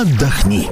Отдохни.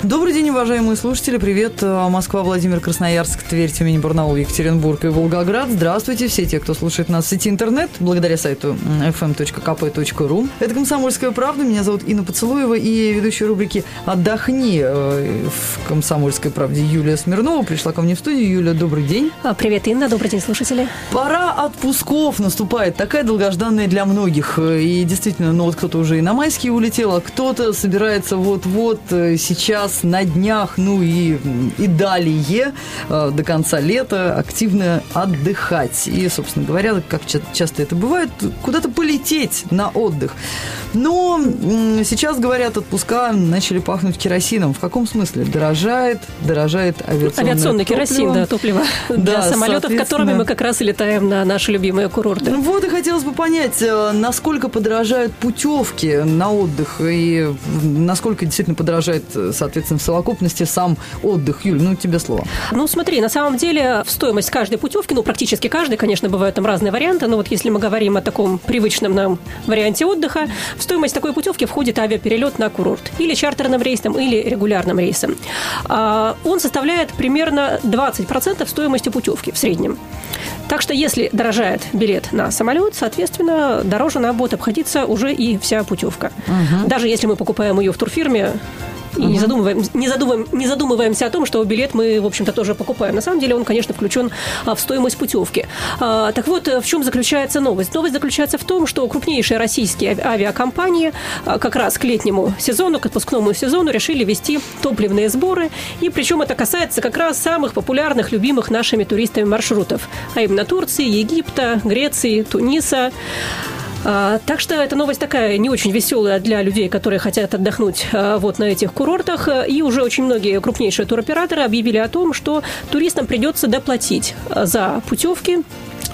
Добрый день, уважаемые слушатели. Привет, Москва, Владимир, Красноярск, Тверь, Тюмень, Барнаул, Екатеринбург и Волгоград. Здравствуйте, все те, кто слушает нас в сети интернет, благодаря сайту fm.kp.ru. Это «Комсомольская правда». Меня зовут Инна Поцелуева и ведущая рубрики «Отдохни» в «Комсомольской правде» Юлия Смирнова пришла ко мне в студию. Юля, добрый день. Привет, Инна. Добрый день, слушатели. Пора отпусков наступает. Такая долгожданная для многих. И действительно, ну вот кто-то уже и на майские улетел, а кто-то собирается вот-вот сейчас, на днях, ну и далее, до конца лета активно отдыхать. И, собственно говоря, как часто это бывает, куда-то полететь на отдых. Но сейчас, говорят, отпуска начали пахнуть керосином. В каком смысле? Дорожает авиационный керосин, да, топливо для самолетов, которыми мы как раз и летаем на наши любимые курорты. Вот и хотелось бы понять, насколько подорожают путевки на отдых и насколько действительно подорожает, соответственно, в совокупности сам отдых. Юль, ну тебе слово. Ну смотри, на самом деле в стоимость каждой путевки, ну практически каждой, конечно, бывают там разные варианты, но вот если мы говорим о таком привычном нам варианте отдыха, в стоимость такой путевки входит авиаперелет на курорт или чартерным рейсом, или регулярным рейсом. Он составляет примерно 20% стоимости путевки в среднем. Так что если дорожает билет на самолет, соответственно, дороже нам будет обходиться уже и вся путевка. Угу. Даже если мы покупаем ее в турфирме, и не задумываемся о том, что билет мы, в общем-то, тоже покупаем. На самом деле он, конечно, включен в стоимость путевки. Так вот, в чем заключается новость? Новость заключается в том, что крупнейшие российские авиакомпании как раз к летнему сезону, к отпускному сезону решили вести топливные сборы. И причем это касается как раз самых популярных, любимых нашими туристами маршрутов. А именно Турции, Египта, Греции, Туниса. Так что эта новость такая не очень веселая для людей, которые хотят отдохнуть вот на этих курортах. И уже очень многие крупнейшие туроператоры объявили о том, что туристам придется доплатить за путевки.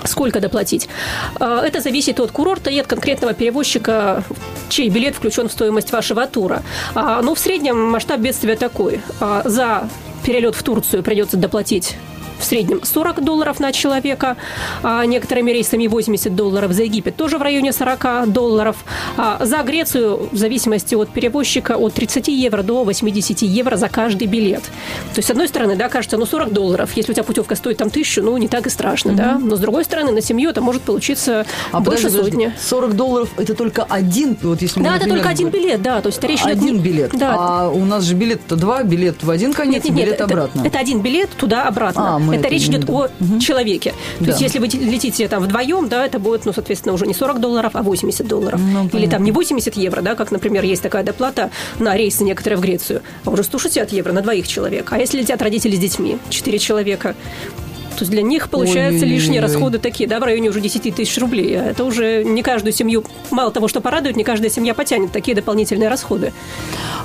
Сколько доплатить? Это зависит от курорта и от конкретного перевозчика, чей билет включен в стоимость вашего тура. Но в среднем масштаб бедствия такой. За перелет в Турцию придется доплатить в среднем $40 на человека, а некоторыми рейсами $80, за Египет тоже в районе $40, а за Грецию, в зависимости от перевозчика, от €30 до €80 за каждый билет. То есть, с одной стороны, да, кажется, ну, $40, если у тебя путевка стоит там 1000, ну, не так и страшно, да, но с другой стороны, на семью это может получиться больше сотни. $40 – это только один, вот если мы, да, например, это только один билет, да, то есть это речь идет... Один билет, да. А у нас же билет-то два, билет в один конец, нет, билет обратно. Это один билет туда-обратно. Это речь идет о человеке. То есть, если вы летите там вдвоем, да, это будет, ну, соответственно, уже не $40, а $80. Ну, или там не €80, да, как, например, есть такая доплата на рейсы некоторые в Грецию, а уже €160 на двоих человек. А если летят родители с детьми, 4 человека, то есть для них, получается, лишние расходы такие, да, в районе уже 10 тысяч рублей. А это уже не каждую семью, мало того, что порадует, не каждая семья потянет такие дополнительные расходы.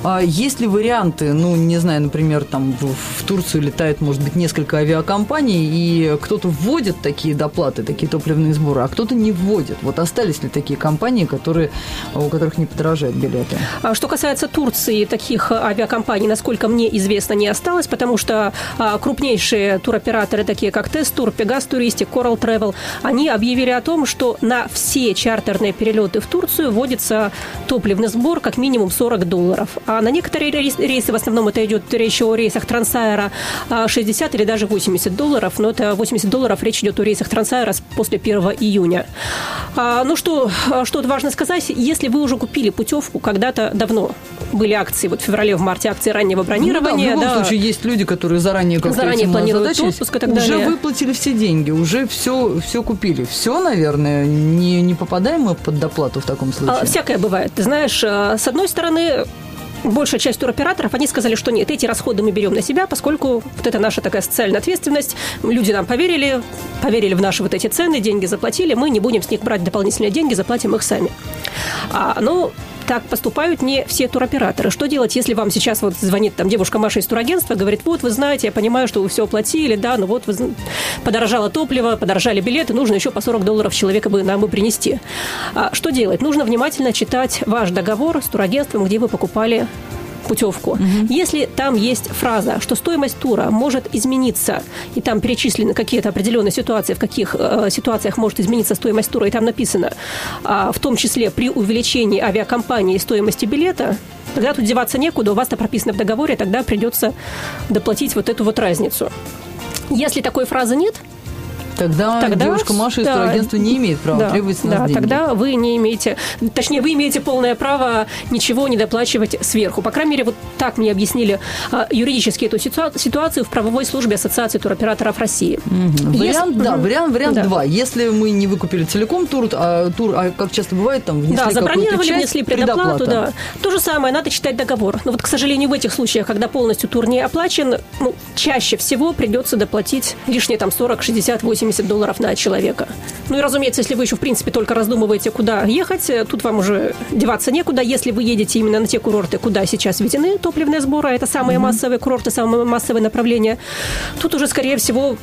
А есть ли варианты, ну, не знаю, например, там в Турцию летает, может быть, несколько авиакомпаний, и кто-то вводит такие доплаты, такие топливные сборы, а кто-то не вводит. Вот остались ли такие компании, у которых не подорожают билеты? А что касается Турции, таких авиакомпаний, насколько мне известно, не осталось, потому что крупнейшие туроператоры, такие как Тест Тур, Пегас Туристик, Корал Тревел, они объявили о том, что на все чартерные перелеты в Турцию вводится топливный сбор как минимум $40. А на некоторые рейсы, в основном это идет речь о рейсах Трансаера, $60 или даже $80, но это $80 речь идет о рейсах Трансаера после 1 июня. Ну что важно сказать, если вы уже купили путевку когда-то давно, были акции, вот в феврале, в марте акции раннего бронирования. Ну да, в любом случае есть люди, которые заранее как-то планируют отпуск и так далее. Уже выплатили все деньги, уже все купили. Все, наверное, не попадаем мы под доплату в таком случае? Всякое бывает. Ты знаешь, с одной стороны, большая часть туроператоров, они сказали, что нет, эти расходы мы берем на себя, поскольку вот это наша такая социальная ответственность. Люди нам поверили в наши вот эти цены, деньги заплатили, мы не будем с них брать дополнительные деньги, заплатим их сами. Но так поступают не все туроператоры. Что делать, если вам сейчас вот звонит там девушка Маша из турагентства, говорит, вот, вы знаете, я понимаю, что вы все оплатили, да, но вот подорожало топливо, подорожали билеты, нужно еще по $40 человека бы нам и принести. Что делать? Нужно внимательно читать ваш договор с турагентством, где вы покупали путевку. Угу. Если там есть фраза, что стоимость тура может измениться, и там перечислены какие-то определенные ситуации, в каких ситуациях может измениться стоимость тура, и там написано, в том числе при увеличении авиакомпании стоимости билета, Тогда тут деваться некуда, у вас это прописано в договоре, тогда придется доплатить вот эту вот разницу. Если такой фразы нет... Тогда девушка Маша из турагентства не имеет права требовать с нас деньги. Тогда вы не имеете... Точнее, вы имеете полное право ничего не доплачивать сверху. По крайней мере, вот так мне объяснили юридически эту ситуацию в правовой службе Ассоциации туроператоров России. Угу. Вариант 2. Если мы не выкупили целиком тур, как часто бывает, там внесли какую-то часть, забронировали, внесли предоплату, То же самое, надо читать договор. Но вот, к сожалению, в этих случаях, когда полностью тур не оплачен, чаще всего придется доплатить лишние там 40, 60, 80 $70 на человека. Ну и, разумеется, если вы еще, в принципе, только раздумываете, куда ехать, тут вам уже деваться некуда. Если вы едете именно на те курорты, куда сейчас введены топливные сборы, это самые массовые курорты, самые массовые направления, тут уже, скорее всего,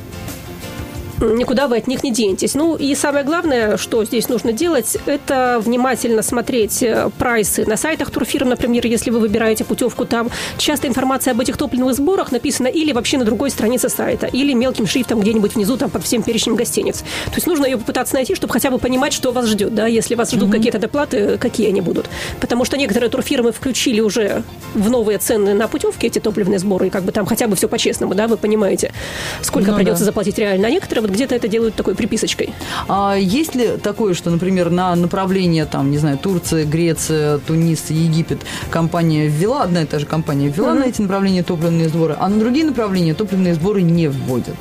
никуда вы от них не денетесь. Ну и самое главное, что здесь нужно делать, это внимательно смотреть прайсы на сайтах турфирм, например, если вы выбираете путевку там. Часто информация об этих топливных сборах написана или вообще на другой странице сайта, или мелким шрифтом где-нибудь внизу там под всем перечнем гостиниц. То есть нужно ее попытаться найти, чтобы хотя бы понимать, что вас ждет. Да? Если вас ждут какие-то доплаты, какие они будут. Потому что некоторые турфирмы включили уже в новые цены на путевки эти топливные сборы, и как бы там хотя бы все по-честному, да, вы понимаете, сколько придется заплатить реально. А некоторые где-то это делают такой приписочкой. А есть ли такое, что, например, на направление, там, не знаю, Турция, Греция, Тунис, Египет одна и та же компания ввела на эти направления топливные сборы, а на другие направления топливные сборы не вводят?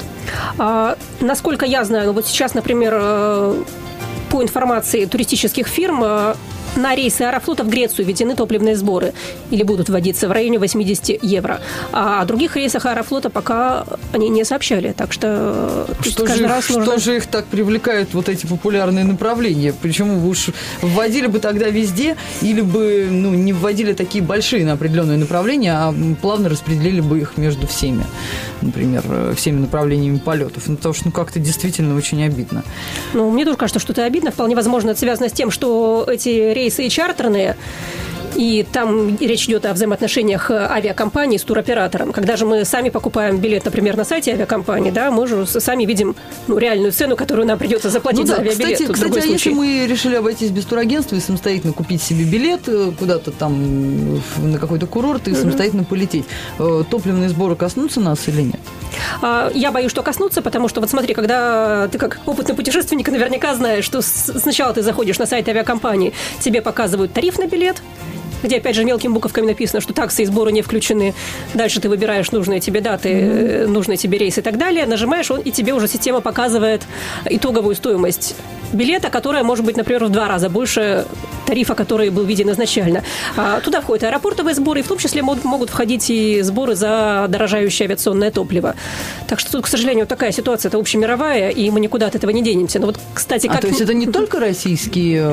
Насколько я знаю, вот сейчас, например, по информации туристических фирм, на рейсы Аэрофлота в Грецию введены топливные сборы или будут вводиться в районе 80 евро. А о других рейсах Аэрофлота пока они не сообщали. Так что что же их так привлекают вот эти популярные направления? Причем уж вводили бы тогда везде или бы не вводили такие большие на определенные направления, а плавно распределили бы их между всеми, например, всеми направлениями полетов. Потому что как-то действительно очень обидно. Мне тоже кажется, что это обидно. Вполне возможно, это связано с тем, что эти рейсы и чартерные, и там речь идет о взаимоотношениях авиакомпании с туроператором. Когда же мы сами покупаем билет, например, на сайте авиакомпании, мы же сами видим реальную цену, которую нам придется заплатить за авиабилет. Кстати, если мы решили обойтись без турагентства и самостоятельно купить себе билет куда-то там на какой-то курорт и самостоятельно полететь, топливные сборы коснутся нас или нет? Я боюсь, что коснутся, потому что, вот смотри, когда ты как опытный путешественник наверняка знаешь, что сначала ты заходишь на сайт авиакомпании, тебе показывают тариф на билет, где, опять же, мелкими буковками написано, что таксы и сборы не включены. Дальше ты выбираешь нужные тебе даты, нужные тебе рейсы и так далее. Нажимаешь, и тебе уже система показывает итоговую стоимость билета, которая может быть, например, в 2 раза больше тарифа, который был виден изначально. Туда входят аэропортовые сборы, и в том числе могут входить и сборы за дорожающее авиационное топливо. Так что тут, к сожалению, такая ситуация, это общемировая, и мы никуда от этого не денемся. Но вот, кстати, как... то есть это не только российские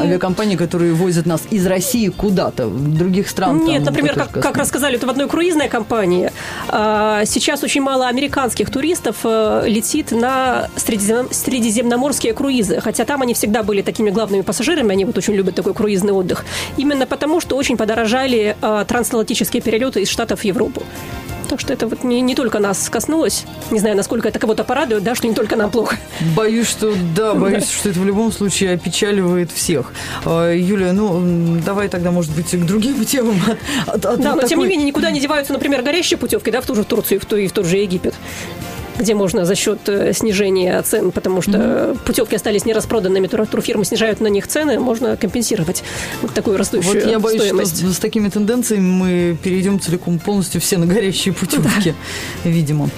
авиакомпании, которые возят нас из России куда-то, в других стран? Нет, там, например, как рассказали, это в одной круизной компании. Сейчас очень мало американских туристов летит на средиземноморские круизы, хотя там они всегда были такими главными пассажирами, они вот очень любят такой круизный отдых, именно потому, что очень подорожали трансатлантические перелеты из Штатов в Европу. Так что это вот не только нас коснулось. Не знаю, насколько это кого-то порадует, что не только нам плохо. Боюсь, что это в любом случае опечаливает всех. Юлия, давай тогда, может быть, к другим темам. Но тем не менее, никуда не деваются, например, горящие путевки, в ту же Турцию и в тот же Египет, где можно за счет снижения цен, потому что путевки остались нераспроданными, турфирмы снижают на них цены, можно компенсировать вот такую растущую стоимость. Я боюсь, что с такими тенденциями мы перейдем целиком полностью все на горящие путевки, видимо.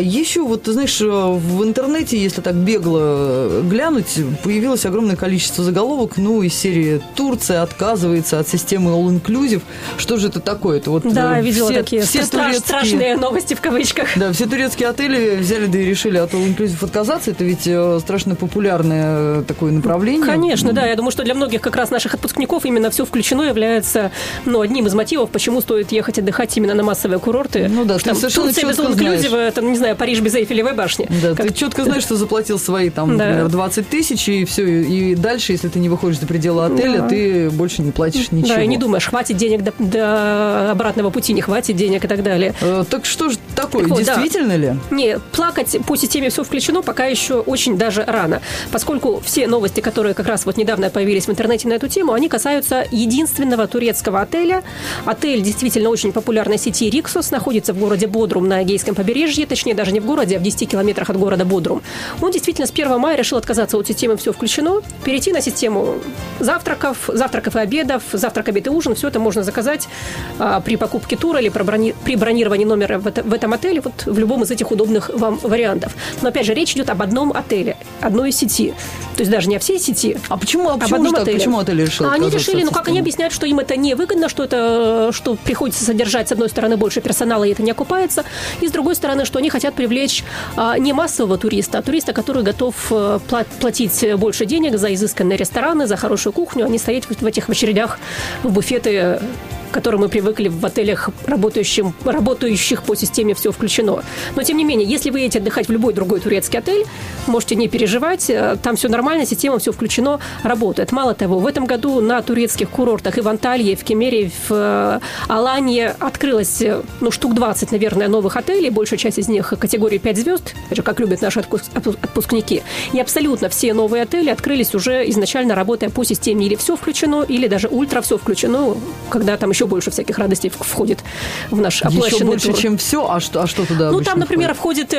Еще, ты знаешь, в интернете, если так бегло глянуть, появилось огромное количество заголовок, из серии «Турция отказывается от системы all-inclusive». Что же это такое? Это видела такие страшные новости в кавычках. Да, все турецкие отели взяли, да и решили от all-inclusive отказаться. Это ведь страшно популярное такое направление. Конечно, да. Я думаю, что для многих как раз наших отпускников именно все включено является одним из мотивов, почему стоит ехать отдыхать именно на массовые курорты. Турция без all-inclusive, Париж без Эйфелевой башни. Да, ты четко знаешь, что заплатил свои, например, 20 тысяч, и все. И дальше, если ты не выходишь за пределы отеля, ты больше не платишь ничего. Да, и не думаешь, хватит денег до обратного пути, не хватит денег и так далее. Так что же такое? Так вот, действительно ли? Не, плакать по системе «Все включено» пока еще очень даже рано, поскольку все новости, которые как раз вот недавно появились в интернете на эту тему, они касаются единственного турецкого отеля. Отель действительно очень популярной сети «Риксус» находится в городе Бодрум на Эгейском побережье, точнее даже не в городе, а в 10 километрах от города Бодрум. Он действительно с 1 мая решил отказаться от системы «Все включено», перейти на систему завтраков и обедов, завтрак, обед и ужин. Все это можно заказать при покупке тура или при бронировании номера в этом отеле, вот в любом из этих удобных вам вариантов. Но опять же, речь идет об одном отеле, одной сети. То есть даже не о всей сети. А почему, почему отель решил? Они решили, как они объясняют, что им это невыгодно, что приходится содержать, с одной стороны, больше персонала, и это не окупается, и с другой стороны, что они хотят привлечь не массового туриста, а туриста, который готов платить больше денег за изысканные рестораны, за хорошую кухню, а не стоять в этих очередях в буфеты, к которым мы привыкли в отелях, работающих по системе «Все включено». Но, тем не менее, если вы едете отдыхать в любой другой турецкий отель, можете не переживать, там все нормально, система «Все включено» работает. Мало того, в этом году на турецких курортах и в Анталье, и в Кемере, и в Аланье открылось штук 20, наверное, новых отелей, большая часть из них категории 5 звезд, как любят наши отпускники. И абсолютно все новые отели открылись уже изначально, работая по системе или «Все включено», или даже «Ультра все включено», когда там еще больше всяких радостей входит в наш оплаченный тур. Еще больше, чем все? А что туда обычно там, например, входит,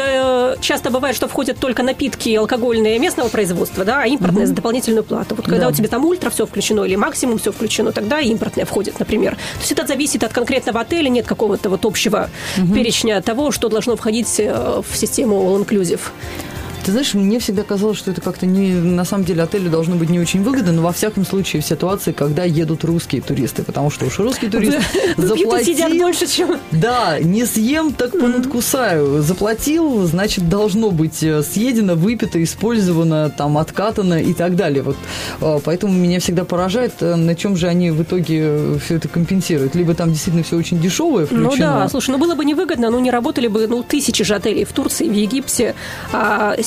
часто бывает, что входят только напитки алкогольные местного производства, да, а импортные за дополнительную плату. Вот когда у тебя там ультра все включено или максимум все включено, тогда и импортные входят, например. То есть это зависит от конкретного отеля, нет какого-то вот общего перечня того, что должно входить в систему all-inclusive. Ты знаешь, мне всегда казалось, что это как-то не... На самом деле отелю должно быть не очень выгодно, но во всяком случае в ситуации, когда едут русские туристы, потому что уж русские туристы заплатили... больше, чем... Да, не съем, так понадкусаю. Заплатил, значит, должно быть съедено, выпито, использовано, там, откатано и так далее. Вот. Поэтому меня всегда поражает, на чем же они в итоге все это компенсируют. Либо там действительно все очень дешевое включено. Ну да, слушай, было бы невыгодно, не работали бы, тысячи же отелей в Турции, в Египте,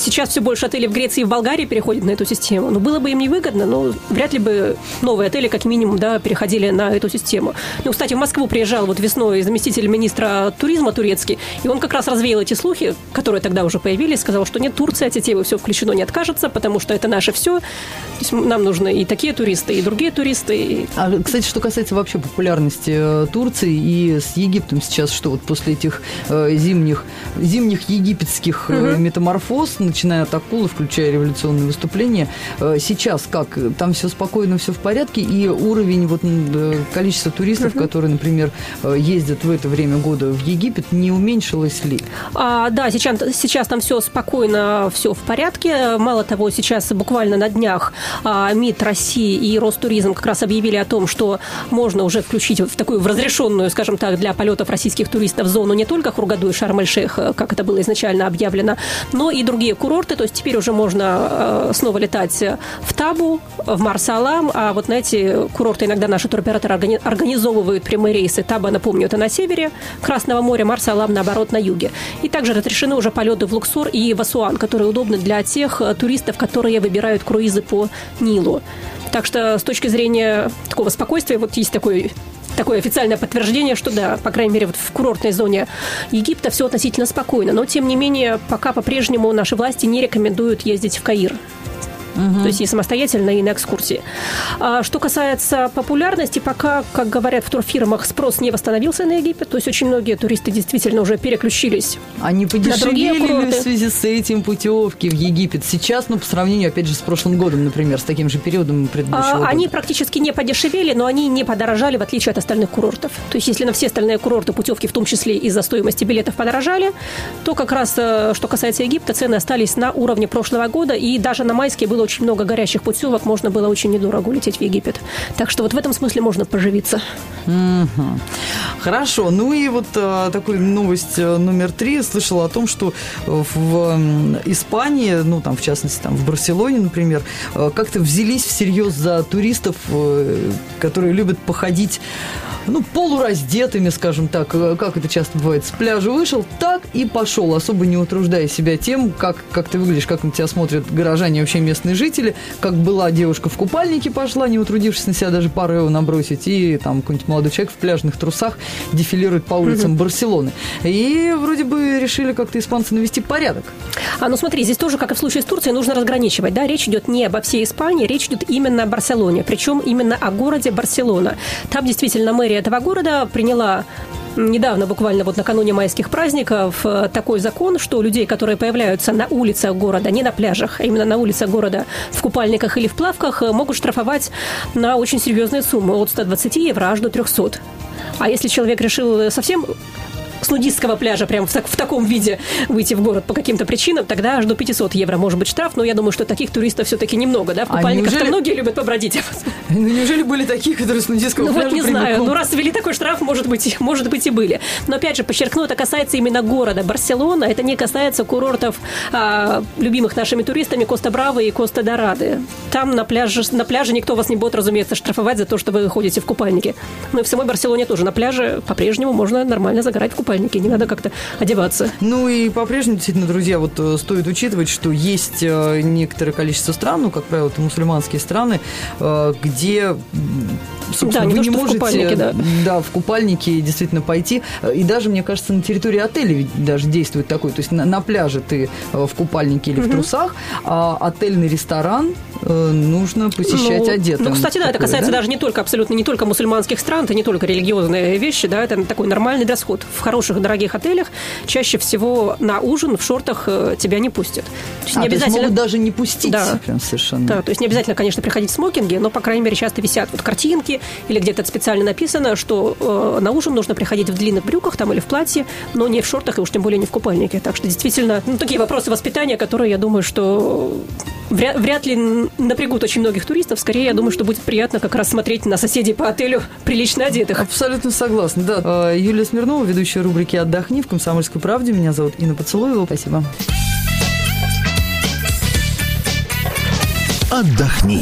сейчас все больше отелей в Греции и в Болгарии переходят на эту систему. Было бы им невыгодно, но вряд ли бы новые отели, как минимум, переходили на эту систему. Кстати, в Москву приезжал весной заместитель министра туризма турецкий, и он как раз развеял эти слухи, которые тогда уже появились, сказал, что нет, Турция от сетей «Все включено» не откажется, потому что это наше все. То есть нам нужны и такие туристы, и другие туристы. А, кстати, что касается вообще популярности Турции и с Египтом сейчас, что вот после этих зимних египетских метаморфоз, начиная от акулы, включая революционные выступления. Сейчас как? Там все спокойно, все в порядке, и уровень количества туристов, которые, например, ездят в это время года в Египет, не уменьшилось ли? Да, сейчас там все спокойно, все в порядке. Мало того, сейчас буквально на днях МИД России и Ростуризм как раз объявили о том, что можно уже включить в такую разрешенную, скажем так, для полетов российских туристов зону не только Хургаду и Шарм-эль-Шейх, как это было изначально объявлено, но и другие курорты, то есть теперь уже можно снова летать в Табу, в Марсалам, а на эти курорты иногда наши туроператоры организовывают прямые рейсы. Таба, напомню, это на севере Красного моря, Марсалам, наоборот, на юге. И также разрешены уже полеты в Луксор и в Асуан, которые удобны для тех туристов, которые выбирают круизы по Нилу. Так что с точки зрения такого спокойствия, есть такое официальное подтверждение, что да, по крайней мере, в курортной зоне Египта все относительно спокойно. Но, тем не менее, пока по-прежнему наши власти не рекомендуют ездить в Каир. То есть и самостоятельно, и на экскурсии. Что касается популярности, пока, как говорят в турфирмах, спрос не восстановился на Египет. То есть очень многие туристы действительно уже переключились на другие курорты. Они подешевели в связи с этим путевки в Египет сейчас, по сравнению, опять же, с прошлым годом, например, с таким же периодом предыдущего года? Они практически не подешевели, но они не подорожали, в отличие от остальных курортов. То есть если на все остальные курорты путевки, в том числе из-за стоимости билетов, подорожали, то как раз, что касается Египта, цены остались на уровне прошлого года, и даже на майские было очень много горящих путевок, можно было очень недорого улететь в Египет. Так что в этом смысле можно поживиться. Хорошо. Такую новость номер 3. Слышала о том, что в Испании, в частности, в Барселоне, например, как-то взялись всерьез за туристов, которые любят походить полураздетыми, скажем так, как это часто бывает, с пляжа вышел, так так и пошел, особо не утруждая себя тем, как ты выглядишь, как на тебя смотрят горожане, вообще местные жители, как была девушка в купальнике пошла, не утрудившись на себя даже пару евро набросить, и там какой-нибудь молодой человек в пляжных трусах дефилирует по улицам Барселоны. И вроде бы решили как-то испанцы навести порядок. А, ну смотри, здесь тоже, как и в случае с Турцией, нужно разграничивать, да, речь идет не обо всей Испании, речь идет именно о Барселоне, причем именно о городе Барселона. Там действительно мэрия этого города приняла недавно, буквально вот накануне майских праздников, такой закон, что людей, которые появляются на улицах города, не на пляжах, а именно на улицах города в купальниках или в плавках, могут штрафовать на очень серьезные суммы, от 120 евро аж до 300. А если человек решил совсем с нудистского пляжа прям в таком виде выйти в город по каким-то причинам, тогда аж до 500 евро может быть штраф, но я думаю, что таких туристов все-таки немного, да, в купальниках-то многие любят побродить. Ну, неужели были такие, которые с нудистского пляжа? Ну, вот не знаю, ну, раз ввели такой штраф, может быть и были. Но, опять же, подчеркну, это касается именно города Барселона, это не касается курортов, любимых нашими туристами, Коста-Браво и Коста-Дорады. Там на пляже никто вас не будет, разумеется, штрафовать за то, что вы ходите в купальнике. Но и в самой Барселоне тоже на пляже по-прежнему можно нормально загорать в купальнике. Не надо как-то одеваться. Ну и по-прежнему, действительно, друзья, вот стоит учитывать, что есть некоторое количество стран, ну, как правило, это мусульманские страны, где, собственно, да, вы не можете в купальнике, в купальнике действительно пойти. И даже, мне кажется, на территории отеля даже действует такое. То есть на пляже ты в купальнике или в трусах, а отельный ресторан нужно посещать одетым. Ну, кстати, это касается даже не только мусульманских стран, это не только религиозные вещи, да, это такой нормальный расход. В хороших, дорогих отелях чаще всего на ужин в шортах тебя не пустят. То есть могут даже не пустить. Да. Прям совершенно. Да, то есть не обязательно, конечно, приходить в смокинге, но, по крайней мере, часто висят вот картинки или где-то специально написано, что на ужин нужно приходить в длинных брюках там или в платье, но не в шортах и уж тем более не в купальнике. Так что действительно, такие вопросы воспитания, которые, я думаю, что вряд ли напрягут очень многих туристов. Скорее, я думаю, что будет приятно как раз смотреть на соседей по отелю прилично одетых. Абсолютно согласна, да. Юлия Смирнова, ведущая рубрики «Отдохни» в «Комсомольской правде». Меня зовут Инна Поцелуева. Спасибо. «Отдохни».